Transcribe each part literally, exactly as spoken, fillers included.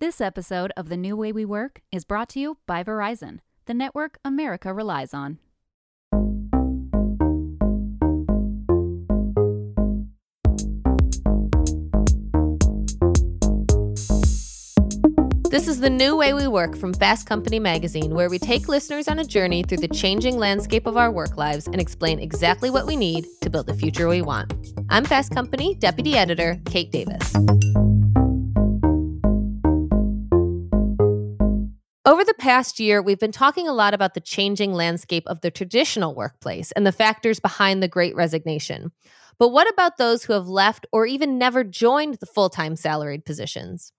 This episode of The New Way We Work is brought to you by Verizon, the network America relies on. This is The New Way We Work from Fast Company magazine, where we take listeners on a journey through the changing landscape of our work lives and explain exactly what we need to build the future we want. I'm Fast Company Deputy Editor Kate Davis. Over the past year, we've been talking a lot about the changing landscape of the traditional workplace and the factors behind the Great Resignation. But what about those who have left or even never joined the full-time salaried positions?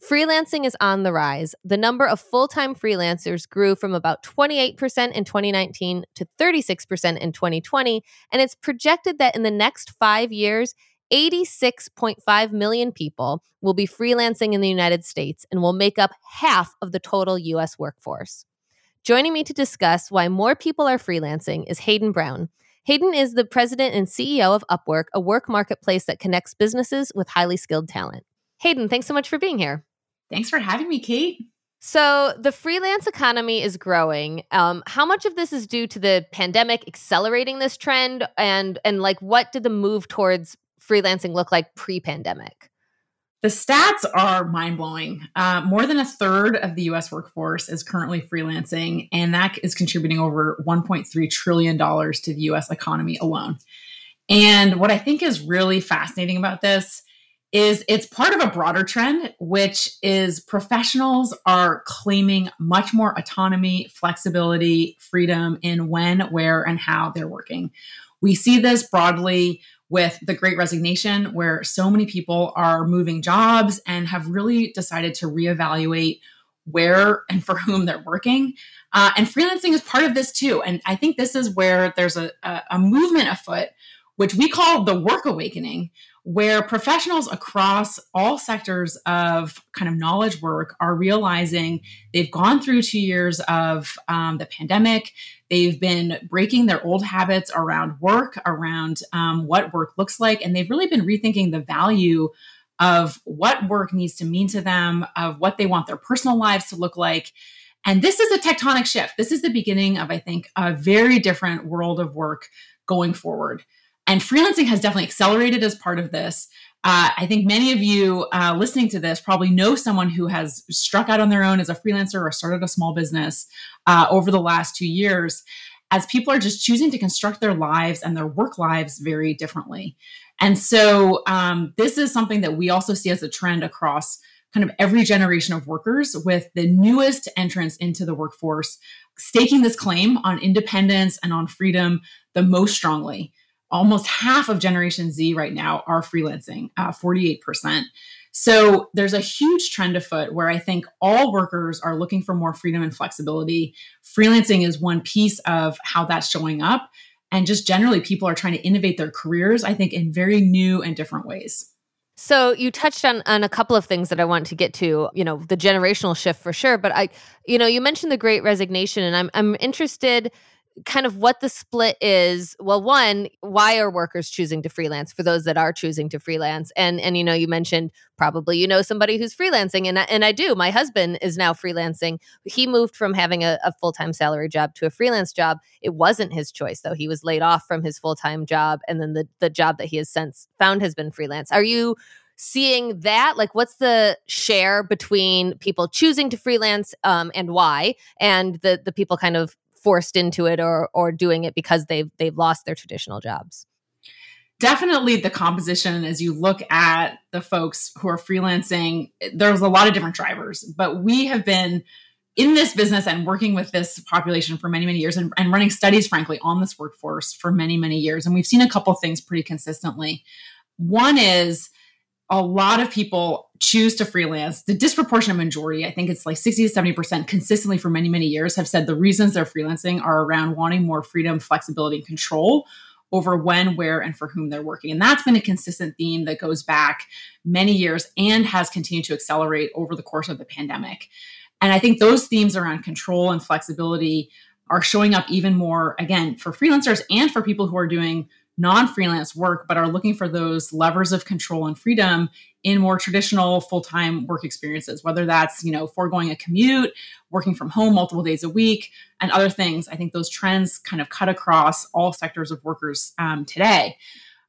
Freelancing is on the rise. The number of full-time freelancers grew from about twenty-eight percent in twenty nineteen to thirty-six percent in twenty twenty, and it's projected that in the next five years, eighty-six point five million people will be freelancing in the United States and will make up half of the total U S workforce. Joining me to discuss why more people are freelancing is Hayden Brown. Hayden is the president and C E O of Upwork, a work marketplace that connects businesses with highly skilled talent. Hayden, thanks so much for being here. Thanks for having me, Kate. So the freelance economy is growing. Um, how much of this is due to the pandemic accelerating this trend? And, and like, what did the move towards freelancing look like pre-pandemic? The stats are mind-blowing. Uh, more than a third of the U S workforce is currently freelancing, and that is contributing over one point three trillion dollars to the U S economy alone. And what I think is really fascinating about this is it's part of a broader trend, which is professionals are claiming much more autonomy, flexibility, freedom in when, where, and how they're working. We see this broadly with the Great Resignation, where so many people are moving jobs and have really decided to reevaluate where and for whom they're working. Uh, and freelancing is part of this too. And I think this is where there's a, a, a movement afoot, which we call the work awakening, where professionals across all sectors of kind of knowledge work are realizing they've gone through two years of um, the pandemic. They've been breaking their old habits around work, around um, what work looks like. And they've really been rethinking the value of what work needs to mean to them, of what they want their personal lives to look like. And this is a tectonic shift. This is the beginning of, I think, a very different world of work going forward. And freelancing has definitely accelerated as part of this. Uh, I think many of you uh, listening to this probably know someone who has struck out on their own as a freelancer or started a small business uh, over the last two years, as people are just choosing to construct their lives and their work lives very differently. And so um, this is something that we also see as a trend across kind of every generation of workers, with the newest entrants into the workforce staking this claim on independence and on freedom the most strongly. Almost half of Generation Z right now are freelancing, uh, forty-eight percent. So there's a huge trend afoot where I think all workers are looking for more freedom and flexibility. Freelancing is one piece of how that's showing up. And just generally, people are trying to innovate their careers, I think, in very new and different ways. So you touched on, on a couple of things that I want to get to, you know, the generational shift for sure. But I, you know, you mentioned the Great Resignation, and I'm I'm interested kind of what the split is. Well, one, why are workers choosing to freelance for those that are choosing to freelance? And, and you know, you mentioned probably, you know, somebody who's freelancing, and I, and I do. My husband is now freelancing. He moved from having a, a full-time salary job to a freelance job. It wasn't his choice, though. He was laid off from his full-time job, and then the, the job that he has since found has been freelance. Are you seeing that? Like, what's the share between people choosing to freelance um, and why, and the the people kind of forced into it or or doing it because they've they've lost their traditional jobs? Definitely the composition, as you look at the folks who are freelancing, there's a lot of different drivers, but we have been in this business and working with this population for many, many years and, and running studies, frankly, on this workforce for many, many years. And we've seen a couple things pretty consistently. One is a lot of people choose to freelance. The disproportionate majority, I think it's like sixty to seventy percent consistently for many, many years, have said the reasons they're freelancing are around wanting more freedom, flexibility, and control over when, where, and for whom they're working. And that's been a consistent theme that goes back many years and has continued to accelerate over the course of the pandemic. And I think those themes around control and flexibility are showing up even more, again, for freelancers and for people who are doing non-freelance work, but are looking for those levers of control and freedom in more traditional full-time work experiences, whether that's, you know, foregoing a commute, working from home multiple days a week, and other things. I think those trends kind of cut across all sectors of workers um, today.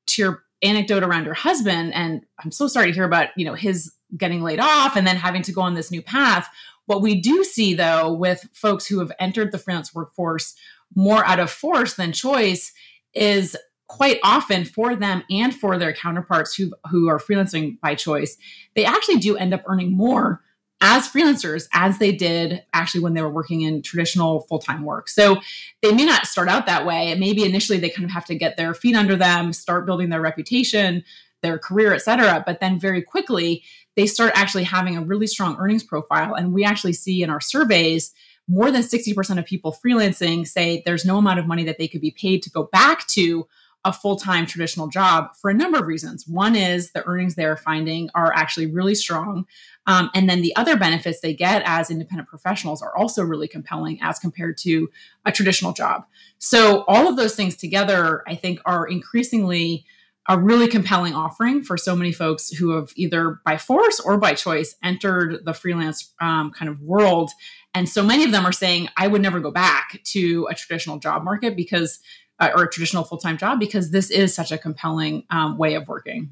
To your anecdote around your husband, and I'm so sorry to hear about, you know, his getting laid off and then having to go on this new path. What we do see, though, with folks who have entered the freelance workforce more out of force than choice is quite often for them and for their counterparts who who are freelancing by choice, they actually do end up earning more as freelancers as they did actually when they were working in traditional full-time work. So they may not start out that way. Maybe initially they kind of have to get their feet under them, start building their reputation, their career, et cetera. But then very quickly, they start actually having a really strong earnings profile. And we actually see in our surveys, more than sixty percent of people freelancing say there's no amount of money that they could be paid to go back to a full-time traditional job for a number of reasons. One is the earnings they're finding are actually really strong. Um, and then the other benefits they get as independent professionals are also really compelling as compared to a traditional job. So all of those things together, I think, are increasingly a really compelling offering for so many folks who have either by force or by choice entered the freelance um, kind of world. And so many of them are saying, I would never go back to a traditional job market because, uh, or a traditional full-time job, because this is such a compelling um, way of working.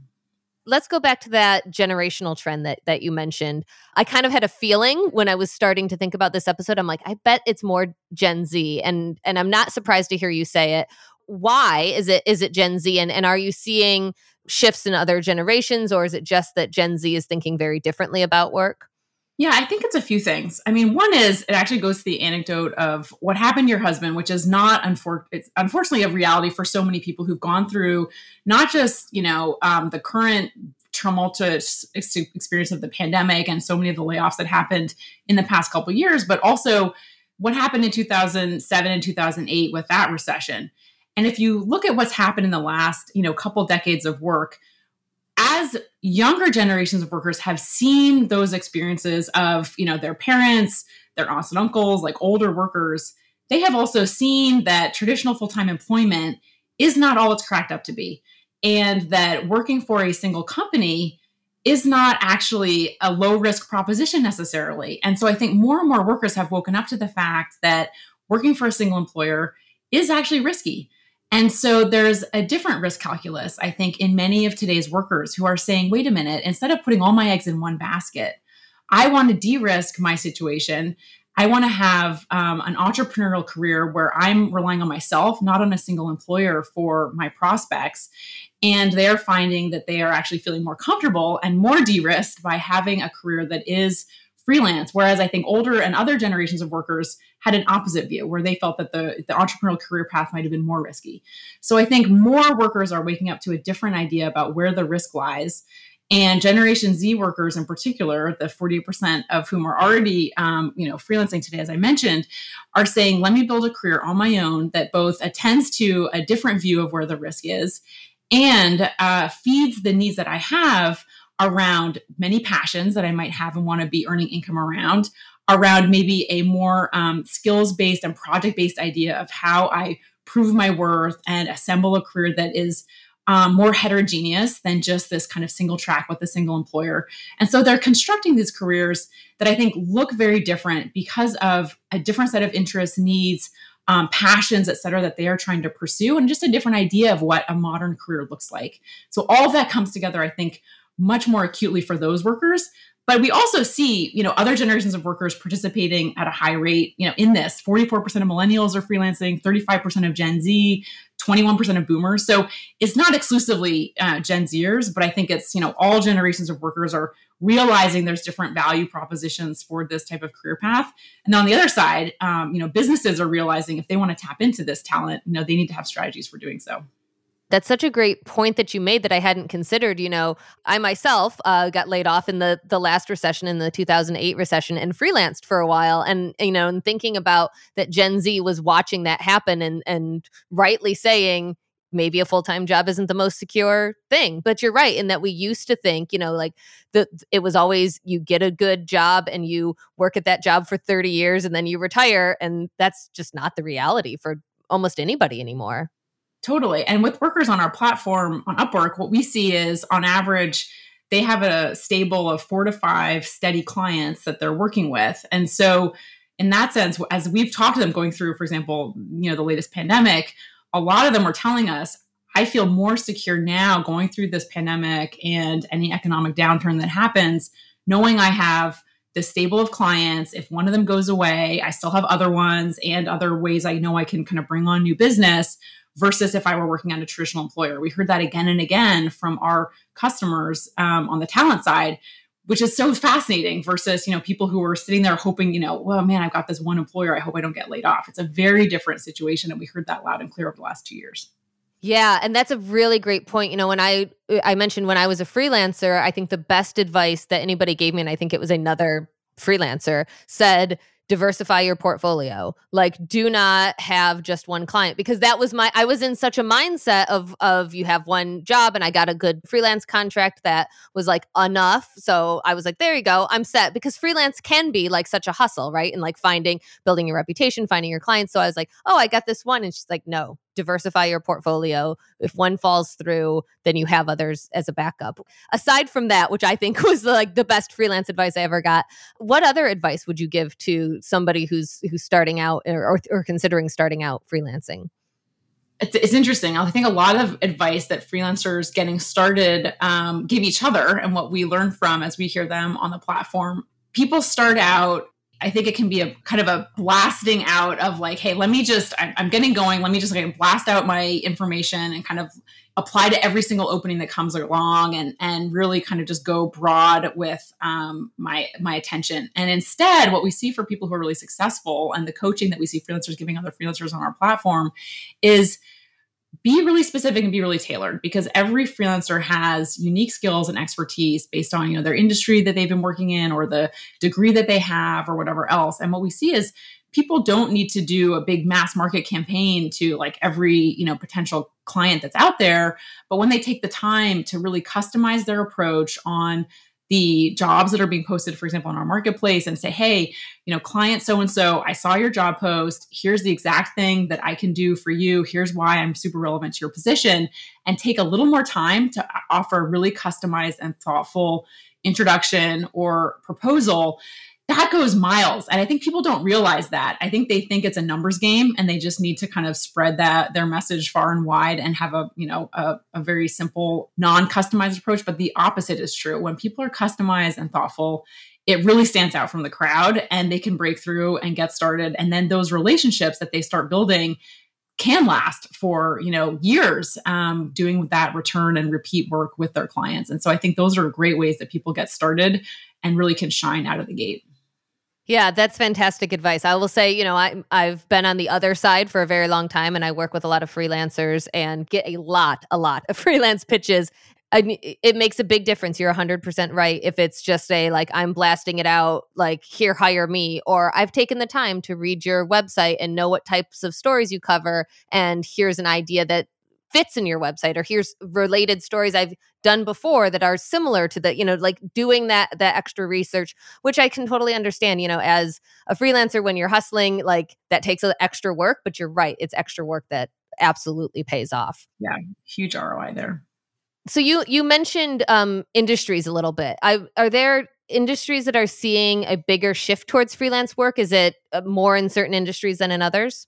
Let's go back to that generational trend that that you mentioned. I kind of had a feeling when I was starting to think about this episode, I'm like, I bet it's more Gen Z. And, and I'm not surprised to hear you say it. Why is it is it Gen Z? And, and are you seeing shifts in other generations, or is it just that Gen Z is thinking very differently about work? Yeah, I think it's a few things. I mean, one is it actually goes to the anecdote of what happened to your husband, which is not unfor- it's unfortunately a reality for so many people who've gone through not just, you know, um, the current tumultuous ex- experience of the pandemic and so many of the layoffs that happened in the past couple of years, but also what happened in two thousand seven and two thousand eight with that recession. And if you look at what's happened in the last, you know, couple decades of work, as younger generations of workers have seen those experiences of, you know, their parents, their aunts and uncles, like older workers, they have also seen that traditional full-time employment is not all it's cracked up to be. And that working for a single company is not actually a low-risk proposition necessarily. And so I think more and more workers have woken up to the fact that working for a single employer is actually risky. And so there's a different risk calculus, I think, in many of today's workers who are saying, wait a minute, instead of putting all my eggs in one basket, I want to de-risk my situation. I want to have um, an entrepreneurial career where I'm relying on myself, not on a single employer for my prospects. And they're finding that they are actually feeling more comfortable and more de-risked by having a career that is freelance, whereas I think older and other generations of workers had an opposite view where they felt that the, the entrepreneurial career path might have been more risky. So I think more workers are waking up to a different idea about where the risk lies. And Generation Z workers in particular, the forty percent of whom are already um, you know, freelancing today, as I mentioned, are saying, let me build a career on my own that both attends to a different view of where the risk is and uh, feeds the needs that I have around many passions that I might have and want to be earning income around, around maybe a more um, skills-based and project-based idea of how I prove my worth and assemble a career that is um, more heterogeneous than just this kind of single track with a single employer. And so they're constructing these careers that I think look very different because of a different set of interests, needs, Um, passions, et cetera, that they are trying to pursue, and just a different idea of what a modern career looks like. So all of that comes together, I think, much more acutely for those workers. But we also see, you know, other generations of workers participating at a high rate, you know, in this. forty-four percent of millennials are freelancing, thirty-five percent of Gen Z, twenty-one percent of boomers. So it's not exclusively uh, Gen Zers, but I think it's, you know, all generations of workers are realizing there's different value propositions for this type of career path. And on the other side, um, you know, businesses are realizing if they want to tap into this talent, you know, they need to have strategies for doing so. That's such a great point that you made that I hadn't considered. You know, I myself uh, got laid off in the the last recession, in the two thousand eight recession, and freelanced for a while. And, you know, and thinking about that, Gen Z was watching that happen and and rightly saying, maybe a full-time job isn't the most secure thing. But you're right in that we used to think, you know, like the, it was always you get a good job and you work at that job for thirty years and then you retire. And that's just not the reality for almost anybody anymore. Totally. And with workers on our platform on Upwork, what we see is on average, they have a stable of four to five steady clients that they're working with. And so in that sense, as we've talked to them going through, for example, you know, the latest pandemic, a lot of them are telling us, I feel more secure now going through this pandemic and any economic downturn that happens, knowing I have the stable of clients. If one of them goes away, I still have other ones and other ways I know I can kind of bring on new business versus if I were working at a traditional employer. We heard that again and again from our customers um, on the talent side, which is so fascinating versus, you know, people who are sitting there hoping, you know, well, man, I've got this one employer. I hope I don't get laid off. It's a very different situation. And we heard that loud and clear over the last two years. Yeah. And that's a really great point. You know, when I, I mentioned when I was a freelancer, I think the best advice that anybody gave me, and I think it was another freelancer, said, diversify your portfolio. Like, do not have just one client, because that was my, I was in such a mindset of, of you have one job, and I got a good freelance contract that was like enough. So I was like, there you go, I'm set, because freelance can be like such a hustle, right? And like finding, building your reputation, finding your clients. So I was like, oh, I got this one. And she's like, no, diversify your portfolio. If one falls through, then you have others as a backup. Aside from that, which I think was like the best freelance advice I ever got, what other advice would you give to somebody who's who's starting out or, or considering starting out freelancing? It's, it's interesting. I think a lot of advice that freelancers getting started um, give each other, and what we learn from as we hear them on the platform. People start out, I think it can be a kind of a blasting out of like, hey, let me just, I'm, I'm getting going. Let me just like blast out my information and kind of apply to every single opening that comes along and, and really kind of just go broad with um, my, my attention. And instead what we see for people who are really successful and the coaching that we see freelancers giving other freelancers on our platform is be really specific and be really tailored, because every freelancer has unique skills and expertise based on, you know, their industry that they've been working in or the degree that they have or whatever else. And what we see is people don't need to do a big mass market campaign to like every, you know, potential client that's out there. But when they take the time to really customize their approach on the jobs that are being posted, for example, on our marketplace and say, hey, you know, client so-and-so, I saw your job post. Here's the exact thing that I can do for you. Here's why I'm super relevant to your position, and take a little more time to offer a really customized and thoughtful introduction or proposal. That goes miles. And I think people don't realize that. I think they think it's a numbers game, and they just need to kind of spread that their message far and wide and have a, you know, a, a very simple, non-customized approach. But the opposite is true. When people are customized and thoughtful, it really stands out from the crowd, and they can break through and get started. And then those relationships that they start building can last for, you know, years um, doing that return and repeat work with their clients. And so I think those are great ways that people get started and really can shine out of the gate. Yeah, that's fantastic advice. I will say, you know, I, I've been on the other side for a very long time, and I work with a lot of freelancers and get a lot, a lot of freelance pitches. I mean, it makes a big difference. You're one hundred percent right. If it's just a, like, I'm blasting it out, like, here, hire me, or I've taken the time to read your website and know what types of stories you cover, and here's an idea that fits in your website, or here's related stories I've done before that are similar to the, you know, like doing that, that extra research, which I can totally understand, you know, as a freelancer, when you're hustling, like that takes extra work, but you're right. It's extra work that absolutely pays off. Yeah. Huge R O I there. So you, you mentioned um, industries a little bit. I, are there industries that are seeing a bigger shift towards freelance work? Is it more in certain industries than in others?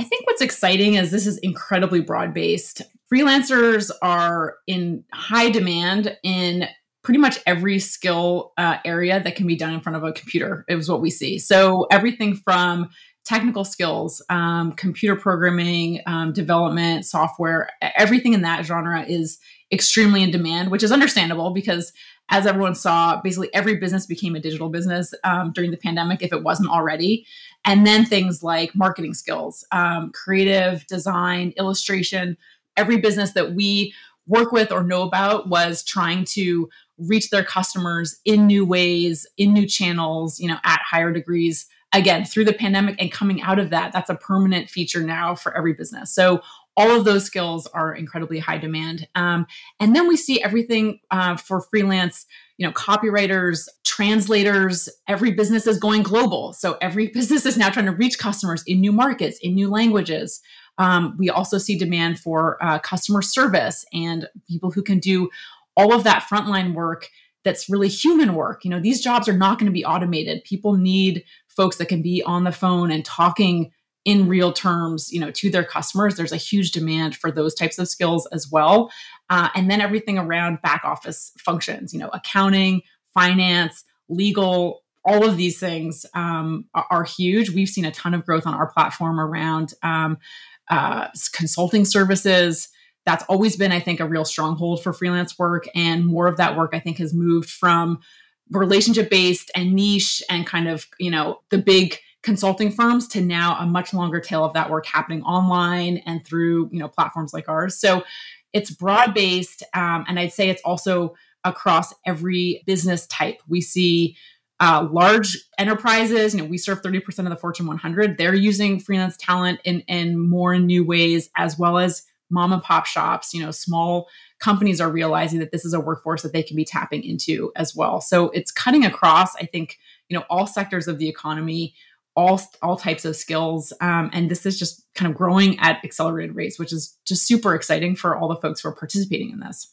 I think what's exciting is this is incredibly broad-based. Freelancers are in high demand in pretty much every skill uh, area that can be done in front of a computer is what we see. So everything from technical skills, um, computer programming, um, development, software, everything in that genre is extremely in demand, which is understandable because as everyone saw, basically every business became a digital business um, during the pandemic if it wasn't already. And then things like marketing skills, um, creative design, illustration, every business that we work with or know about was trying to reach their customers in new ways, in new channels, you know, at higher degrees. Again, through the pandemic and coming out of that, that's a permanent feature now for every business. So all of those skills are incredibly high demand. Um, and then we see everything uh, for freelance, you know, copywriters, translators. Every business is going global. So every business is now trying to reach customers in new markets, in new languages. Um, we also see demand for uh, customer service and people who can do all of that frontline work that's really human work. You know, these jobs are not going to be automated. People need folks that can be on the phone and talking in real terms, you know, to their customers. There's a huge demand for those types of skills as well. Uh, and then everything around back office functions, you know, accounting, finance, legal, all of these things um, are, are huge. We've seen a ton of growth on our platform around um, uh, consulting services. That's always been, I think, a real stronghold for freelance work. And more of that work, I think, has moved from relationship-based and niche and kind of, you know, the big consulting firms to now a much longer tail of that work happening online and through, you know, platforms like ours. So it's broad-based. Um, and I'd say it's also across every business type. We see uh, large enterprises, you know, we serve thirty percent of the Fortune one hundred. They're using freelance talent in, in more new ways, as well as mom and pop shops. You know, small companies are realizing that this is a workforce that they can be tapping into as well. So it's cutting across, I think, you know, all sectors of the economy, all all types of skills. Um, and this is just kind of growing at accelerated rates, which is just super exciting for all the folks who are participating in this.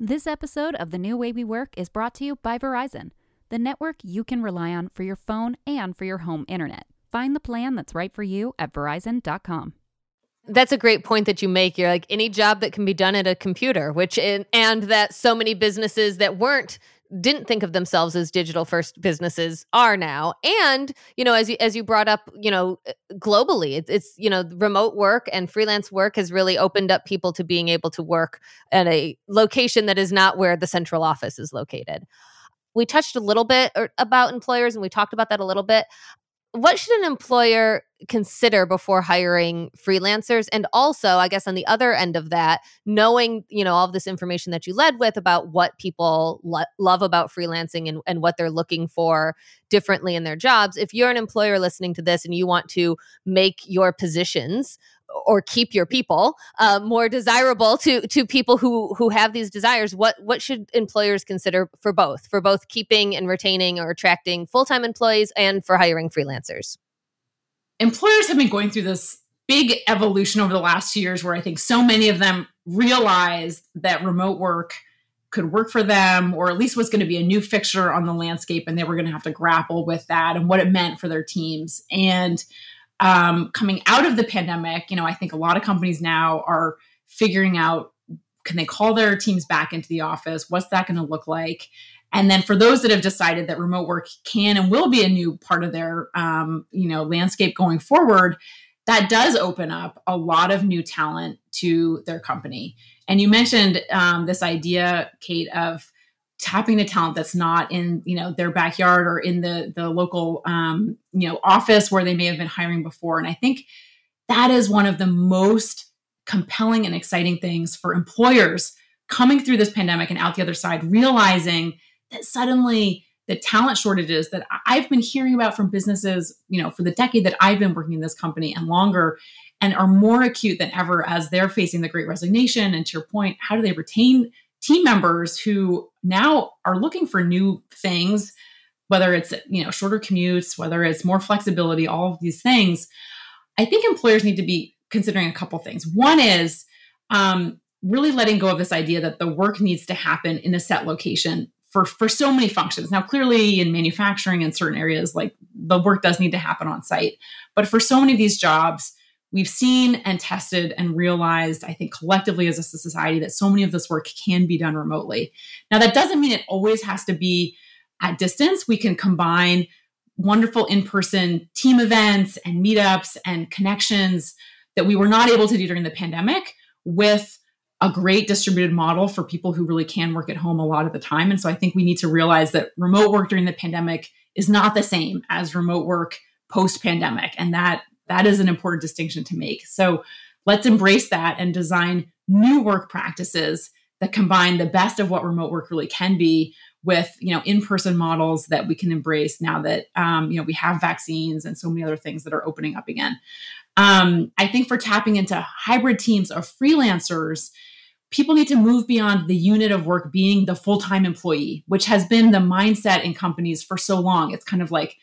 This episode of The New Way We Work is brought to you by Verizon, the network you can rely on for your phone and for your home internet. Find the plan that's right for you at verizon dot com. That's a great point that you make. You're like, any job that can be done at a computer, which in, and that so many businesses that weren't, didn't think of themselves as digital first businesses are now. And, you know, as you, as you brought up, you know, globally, it's, it's, you know, remote work and freelance work has really opened up people to being able to work at a location that is not where the central office is located. We touched a little bit about employers and we talked about that a little bit. What should an employer consider before hiring freelancers? And also, I guess on the other end of that, knowing, you know, all of this information that you led with about what people lo- love about freelancing and, and what they're looking for differently in their jobs. If you're an employer listening to this and you want to make your positions or keep your people uh, more desirable to to people who who have these desires, what what should employers consider for both, for both keeping and retaining or attracting full-time employees and for hiring freelancers? Employers have been going through this big evolution over the last two years where I think so many of them realized that remote work could work for them, or at least was going to be a new fixture on the landscape, and they were going to have to grapple with that and what it meant for their teams. And Um, coming out of the pandemic, you know, I think a lot of companies now are figuring out, can they call their teams back into the office? What's that going to look like? And then for those that have decided that remote work can and will be a new part of their, um, you know, landscape going forward, that does open up a lot of new talent to their company. And you mentioned um, this idea, Kate, of tapping the talent that's not in, you know, their backyard or in the the local, um, you know, office where they may have been hiring before. And I think that is one of the most compelling and exciting things for employers coming through this pandemic and out the other side, realizing that suddenly the talent shortages that I've been hearing about from businesses, you know, for the decade that I've been working in this company and longer, and are more acute than ever as they're facing the Great Resignation. And to your point, how do they retain team members who now are looking for new things, whether it's, you know, shorter commutes, whether it's more flexibility, all of these things? I think employers need to be considering a couple things. One is um, really letting go of this idea that the work needs to happen in a set location for, for so many functions. Now, clearly in manufacturing and certain areas, like the work does need to happen on site. But for so many of these jobs, we've seen and tested and realized, I think collectively as a society, that so many of this work can be done remotely. Now, that doesn't mean it always has to be at distance. We can combine wonderful in-person team events and meetups and connections that we were not able to do during the pandemic with a great distributed model for people who really can work at home a lot of the time. And so I think we need to realize that remote work during the pandemic is not the same as remote work post-pandemic. And that That is an important distinction to make. So let's embrace that and design new work practices that combine the best of what remote work really can be with, you know, in-person models that we can embrace now that, um, you know, we have vaccines and so many other things that are opening up again. Um, I think for tapping into hybrid teams of freelancers, people need to move beyond the unit of work being the full-time employee, which has been the mindset in companies for so long. It's kind of like,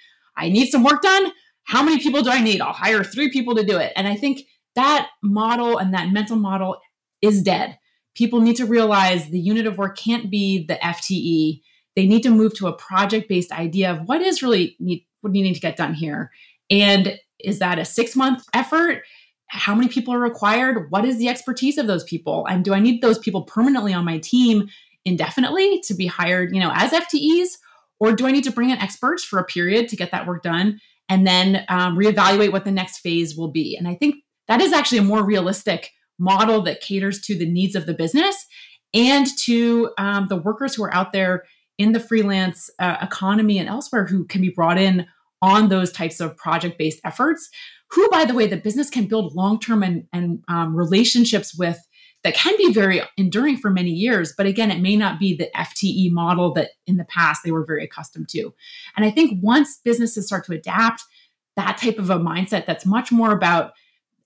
I need some work done. How many people do I need? I'll hire three people to do it. And I think that model and that mental model is dead. People need to realize the unit of work can't be the F T E. They need to move to a project-based idea of what is really need, what needing to get done here. And is that a six-month effort? How many people are required? What is the expertise of those people? And do I need those people permanently on my team indefinitely to be hired, you know, as F T Es? Or do I need to bring in experts for a period to get that work done and then um, reevaluate what the next phase will be? And I think that is actually a more realistic model that caters to the needs of the business and to um, the workers who are out there in the freelance uh, economy and elsewhere who can be brought in on those types of project-based efforts, who, by the way, the business can build long-term and, and um, relationships with that can be very enduring for many years. But again, it may not be the F T E model that in the past they were very accustomed to. And I think once businesses start to adapt that type of a mindset, that's much more about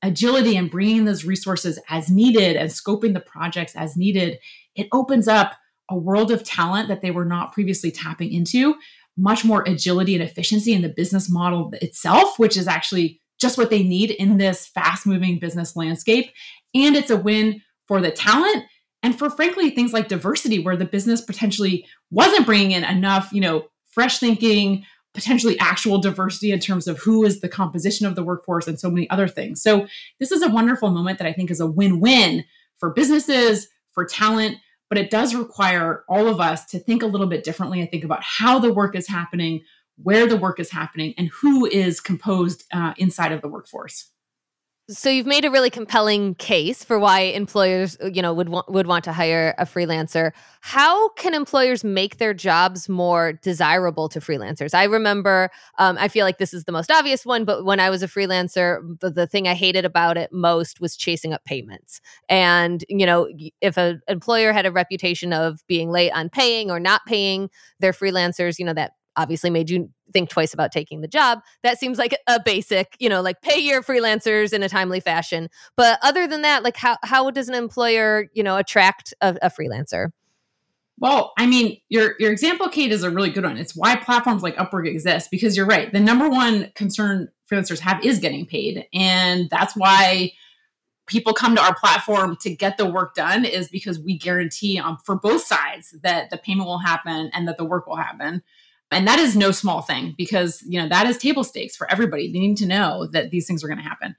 agility and bringing those resources as needed and scoping the projects as needed, it opens up a world of talent that they were not previously tapping into, much more agility and efficiency in the business model itself, which is actually just what they need in this fast-moving business landscape. And it's a win for the talent and for, frankly, things like diversity, where the business potentially wasn't bringing in enough, you know, fresh thinking, potentially actual diversity in terms of who is the composition of the workforce and so many other things. So this is a wonderful moment that I think is a win-win for businesses, for talent, but it does require all of us to think a little bit differently and think about how the work is happening, where the work is happening, and who is composed uh, inside of the workforce. So you've made a really compelling case for why employers, you know, would want, would want to hire a freelancer. How can employers make their jobs more desirable to freelancers? I remember, um, I feel like this is the most obvious one, but when I was a freelancer, the, the thing I hated about it most was chasing up payments. And, you know, if an employer had a reputation of being late on paying or not paying their freelancers, you know, that obviously made you think twice about taking the job. That seems like a basic, you know, like pay your freelancers in a timely fashion. But other than that, like how how does an employer, you know, attract a, a freelancer? Well, I mean, your your example, Kate, is a really good one. It's why platforms like Upwork exist, because you're right. The number one concern freelancers have is getting paid. And that's why people come to our platform to get the work done, is because we guarantee um, for both sides that the payment will happen and that the work will happen. And that is no small thing, because, you know, that is table stakes for everybody. They need to know that these things are going to happen.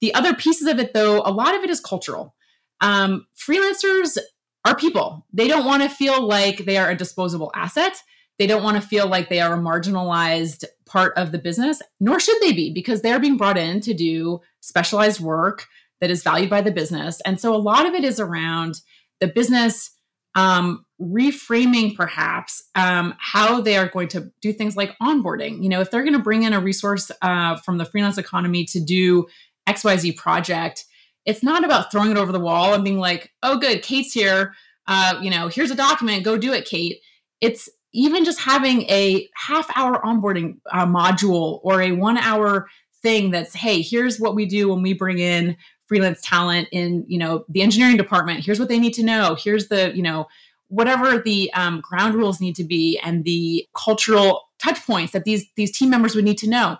The other pieces of it, though, a lot of it is cultural. Um, freelancers are people. They don't want to feel like they are a disposable asset. They don't want to feel like they are a marginalized part of the business, nor should they be, because they're being brought in to do specialized work that is valued by the business. And so a lot of it is around the business um, reframing perhaps um, how they are going to do things like onboarding. You know, if they're going to bring in a resource uh, from the freelance economy to do X Y Z project, it's not about throwing it over the wall and being like, oh, good, Kate's here. Uh, you know, here's a document. Go do it, Kate. It's even just having a half hour onboarding uh, module or a one hour thing that's, hey, here's what we do when we bring in freelance talent in, you know, the engineering department. Here's what they need to know. Here's the, you know, whatever the um, ground rules need to be and the cultural touch points that these these team members would need to know.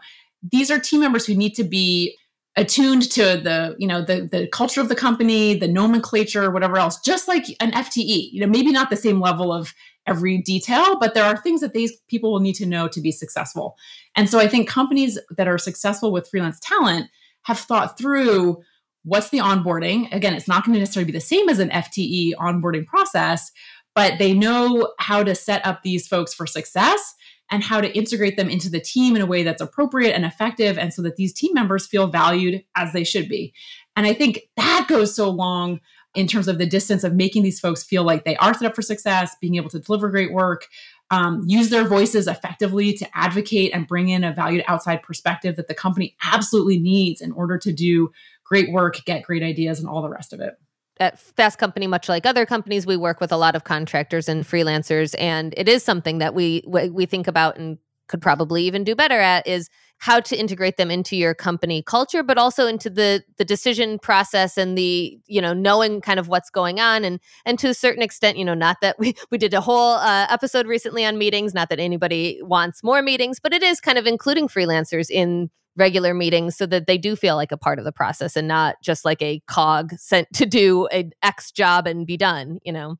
These are team members who need to be attuned to the, you know, the the culture of the company, the nomenclature, whatever else, just like an F T E. You know, maybe not the same level of every detail, but there are things that these people will need to know to be successful. And so I think companies that are successful with freelance talent have thought through what's the onboarding. Again, it's not going to necessarily be the same as an F T E onboarding process, but they know how to set up these folks for success and how to integrate them into the team in a way that's appropriate and effective, and so that these team members feel valued as they should be. And I think that goes so long in terms of the distance of making these folks feel like they are set up for success, being able to deliver great work, um, use their voices effectively to advocate and bring in a valued outside perspective that the company absolutely needs in order to do great work, get great ideas, and all the rest of it. At Fast Company, much like other companies, we work with a lot of contractors and freelancers, and it is something that we we think about and could probably even do better at, is how to integrate them into your company culture, but also into the the decision process and the, you know, knowing kind of what's going on. And and to a certain extent, you know, not that we, we did a whole uh, episode recently on meetings, not that anybody wants more meetings, but it is kind of including freelancers in regular meetings so that they do feel like a part of the process and not just like a cog sent to do an X job and be done, you know?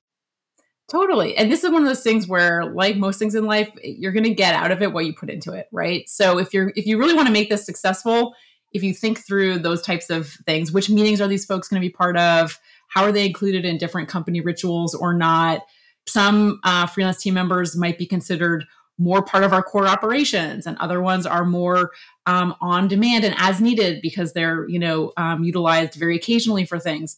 Totally. And this is one of those things where, like most things in life, you're going to get out of it what you put into it, right? So if you're, if you really want to make this successful, if you think through those types of things, which meetings are these folks going to be part of? How are they included in different company rituals or not? Some uh, freelance team members might be considered more part of our core operations, and other ones are more um, on demand and as needed because they're, you know, um, utilized very occasionally for things.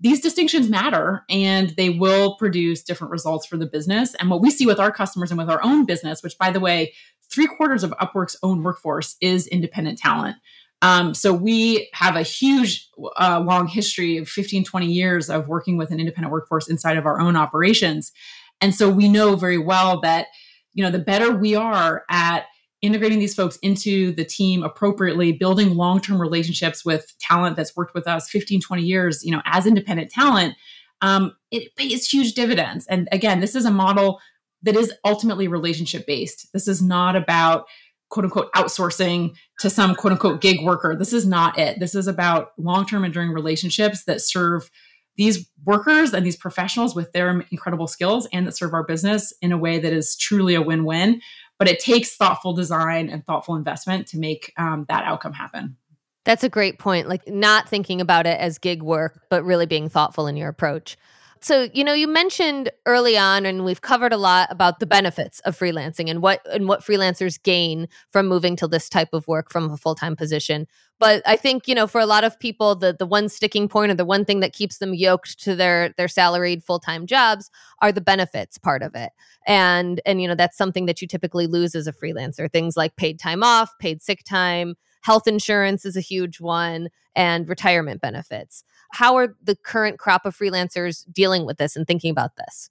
These distinctions matter, and they will produce different results for the business. And what we see with our customers and with our own business, which, by the way, three quarters of Upwork's own workforce is independent talent. Um, so we have a huge, uh, long history of fifteen, twenty years of working with an independent workforce inside of our own operations. And so we know very well that, you know, the better we are at integrating these folks into the team appropriately, building long-term relationships with talent that's worked with us fifteen, twenty years, you know, as independent talent, um, it pays huge dividends. And again, this is a model that is ultimately relationship-based. This is not about quote unquote outsourcing to some quote unquote gig worker. This is not it. This is about long-term enduring relationships that serve these workers and these professionals with their incredible skills and that serve our business in a way that is truly a win-win. But it takes thoughtful design and thoughtful investment to make um, that outcome happen. That's a great point. Like not thinking about it as gig work, but really being thoughtful in your approach. So, you know, you mentioned early on, and we've covered a lot about the benefits of freelancing and what and what freelancers gain from moving to this type of work from a full-time position. But I think, you know, for a lot of people, the the one sticking point or the one thing that keeps them yoked to their their salaried full-time jobs are the benefits part of it. And, and you know, that's something that you typically lose as a freelancer. Things like paid time off, paid sick time, health insurance is a huge one, and retirement benefits. How are the current crop of freelancers dealing with this and thinking about this?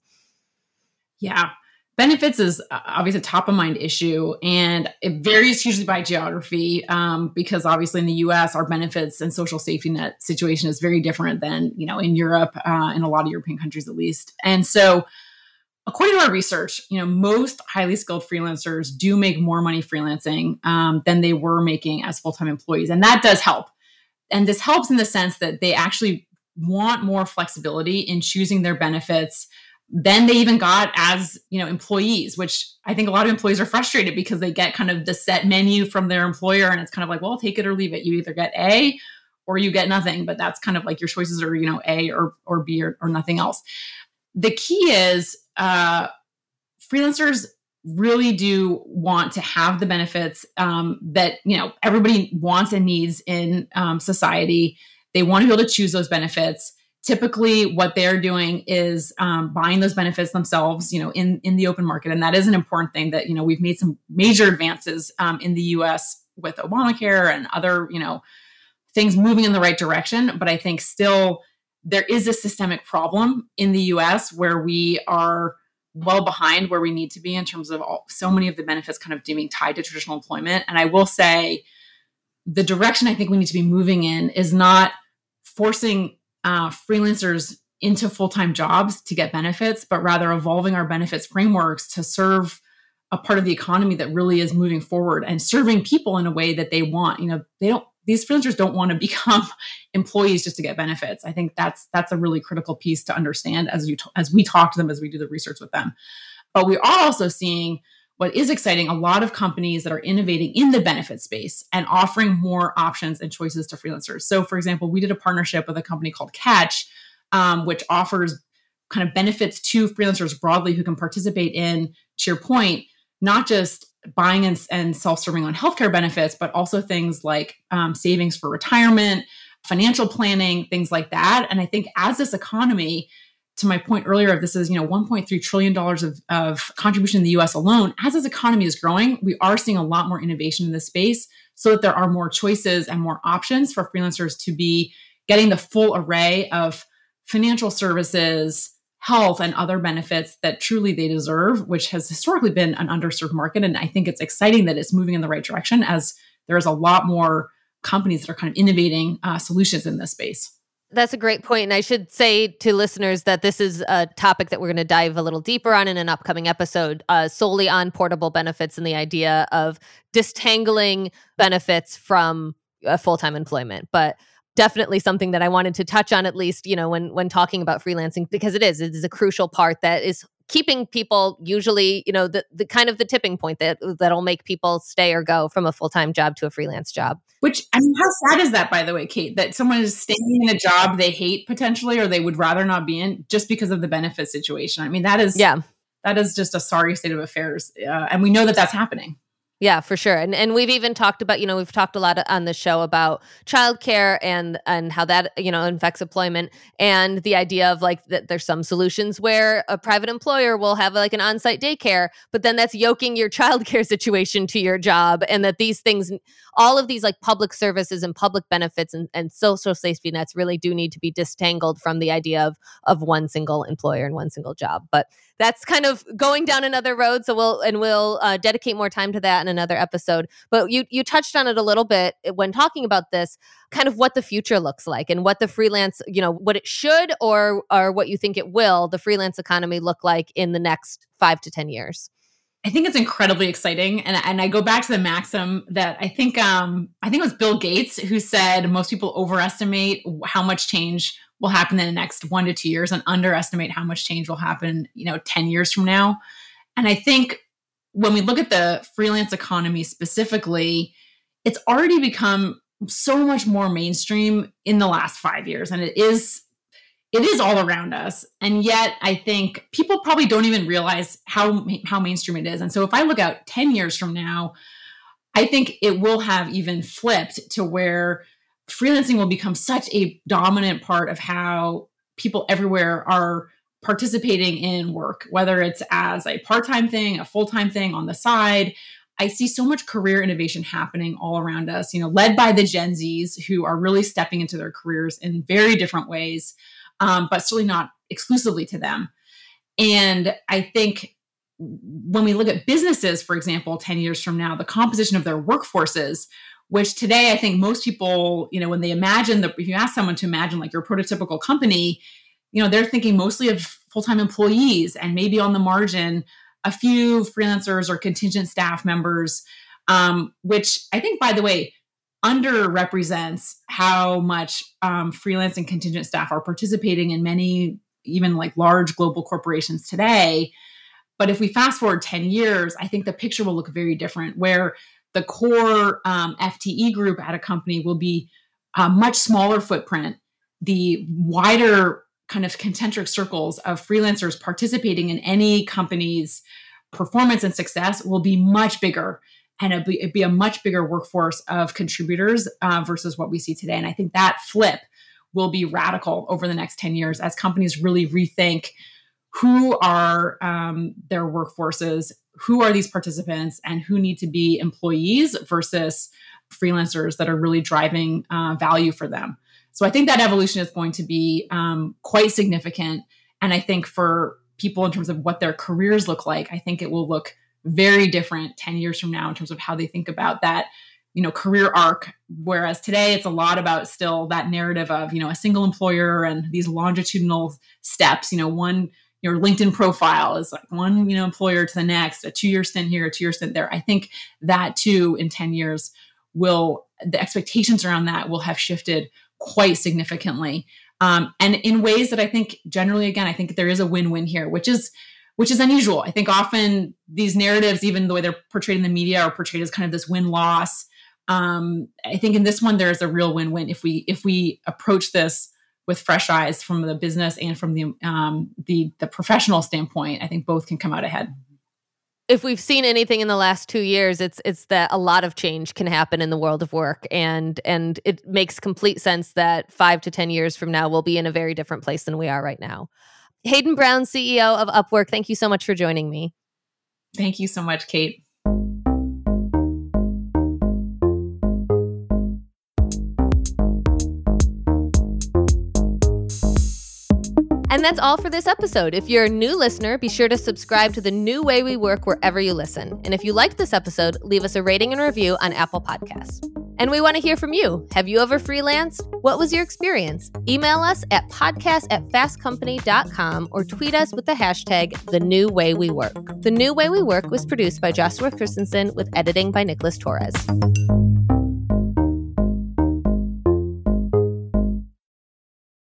Yeah, benefits is obviously a top of mind issue, and it varies hugely by geography um, because obviously in the U S, our benefits and social safety net situation is very different than, you know, in Europe, uh, in a lot of European countries at least. And so according to our research, you know, most highly skilled freelancers do make more money freelancing um, than they were making as full-time employees. And that does help. And this helps in the sense that they actually want more flexibility in choosing their benefits than they even got as, you know, employees, which I think a lot of employees are frustrated because they get kind of the set menu from their employer. And it's kind of like, well, take it or leave it. You either get A or you get nothing, but that's kind of like your choices are, you know, A or, or B or, or nothing else. The key is uh, freelancers really do want to have the benefits um, that, you know, everybody wants and needs in um, society. They want to be able to choose those benefits. Typically what they're doing is um, buying those benefits themselves, you know, in, in the open market. And that is an important thing that, you know, we've made some major advances um, in the U S with Obamacare and other, you know, things moving in the right direction. But I think still there is a systemic problem in the U S where we are well behind where we need to be in terms of all, so many of the benefits kind of being tied to traditional employment. And I will say the direction I think we need to be moving in is not forcing uh, freelancers into full-time jobs to get benefits, but rather evolving our benefits frameworks to serve a part of the economy that really is moving forward and serving people in a way that they want. You know, they don't, these freelancers don't want to become employees just to get benefits. I think that's that's a really critical piece to understand as you t- as we talk to them, as we do the research with them. But we are also seeing what is exciting, a lot of companies that are innovating in the benefit space and offering more options and choices to freelancers. So, for example, we did a partnership with a company called Catch, um, which offers kind of benefits to freelancers broadly who can participate in, to your point, not just buying and, and self-serving on healthcare benefits, but also things like um, savings for retirement, financial planning, things like that. And I think as this economy, to my point earlier of this is, you know, one point three trillion dollars of, of contribution in the U S alone, as this economy is growing, we are seeing a lot more innovation in this space so that there are more choices and more options for freelancers to be getting the full array of financial services, health, and other benefits that truly they deserve, which has historically been an underserved market. And I think it's exciting that it's moving in the right direction as there is a lot more companies that are kind of innovating uh, solutions in this space. That's a great point. And I should say to listeners that this is a topic that we're going to dive a little deeper on in an upcoming episode, uh, solely on portable benefits and the idea of distangling benefits from uh, full-time employment. But definitely something that I wanted to touch on, at least, you know, when when talking about freelancing, because it is, it is a crucial part that is keeping people usually, you know, the, the kind of the tipping point that, that'll make people stay or go from a full-time job to a freelance job. Which, I mean, how sad is that, by the way, Kate, that someone is staying in a job they hate potentially, or they would rather not be in, just because of the benefit situation. I mean, that is, yeah. that is just a sorry state of affairs. Uh, and we know that that's happening. Yeah, for sure. And and we've even talked about, you know, we've talked a lot on the show about childcare and and how that, you know, affects employment, and the idea of like that there's some solutions where a private employer will have like an on-site daycare, but then that's yoking your childcare situation to your job, and that these things, all of these like public services and public benefits and, and social safety nets really do need to be disentangled from the idea of of one single employer and one single job. But that's kind of going down another road. So we'll, and we'll uh, dedicate more time to that in another episode. But you you touched on it a little bit when talking about this, kind of what the future looks like and what the freelance, you know, what it should or or what you think it will, the freelance economy look like in the next five to ten years. I think it's incredibly exciting. And, and I go back to the maxim that I think, um, I think it was Bill Gates who said most people overestimate how much change will happen in the next one to two years and underestimate how much change will happen, you know, ten years from now. And I think when we look at the freelance economy specifically, it's already become so much more mainstream in the last five years. And it is, it is all around us. And yet I think people probably don't even realize how, how mainstream it is. And so if I look out ten years from now, I think it will have even flipped to where freelancing will become such a dominant part of how people everywhere are participating in work, whether it's as a part-time thing, a full-time thing on the side. I see so much career innovation happening all around us, you know, led by the Gen Zs who are really stepping into their careers in very different ways, um, but certainly not exclusively to them. And I think when we look at businesses, for example, ten years from now, the composition of their workforces, which today I think most people, you know, when they imagine that, if you ask someone to imagine like your prototypical company, you know, they're thinking mostly of full-time employees and maybe on the margin, a few freelancers or contingent staff members, um, which I think, by the way, underrepresents how much um, freelance and contingent staff are participating in many, even like large global corporations today. But if we fast forward ten years, I think the picture will look very different, where the core um, F T E group at a company will be a much smaller footprint. The wider kind of concentric circles of freelancers participating in any company's performance and success will be much bigger. And it'd be, it'd be a much bigger workforce of contributors uh, versus what we see today. And I think that flip will be radical over the next ten years as companies really rethink who are um, their workforces, who are these participants, and who need to be employees versus freelancers that are really driving uh, value for them. So I think that evolution is going to be um, quite significant. And I think for people in terms of what their careers look like, I think it will look very different ten years from now in terms of how they think about that, you know, career arc. Whereas today it's a lot about still that narrative of, you know, a single employer and these longitudinal steps, you know, one, your LinkedIn profile is like one, you know, employer to the next, a two-year stint here, a two-year stint there. I think that too in ten years will, the expectations around that will have shifted quite significantly. Um, and in ways that I think generally, again, I think there is a win-win here, which is, which is unusual. I think often these narratives, even the way they're portrayed in the media, are portrayed as kind of this win-loss. Um, I think in this one, there is a real win-win. If we, if we approach this with fresh eyes from the business and from the, um, the, the professional standpoint, I think both can come out ahead. If we've seen anything in the last two years, it's it's that a lot of change can happen in the world of work. And and it makes complete sense that five to ten years from now, we'll be in a very different place than we are right now. Hayden Brown, C E O of Upwork, thank you so much for joining me. Thank you so much, Kate. And that's all for this episode. If you're a new listener, be sure to subscribe to The New Way We Work wherever you listen. And if you liked this episode, leave us a rating and review on Apple Podcasts. And we want to hear from you. Have you ever freelanced? What was your experience? Email us at podcast at fastcompany.com or tweet us with the hashtag The New Way We Work. The New Way We Work was produced by Joshua Christensen with editing by Nicholas Torres.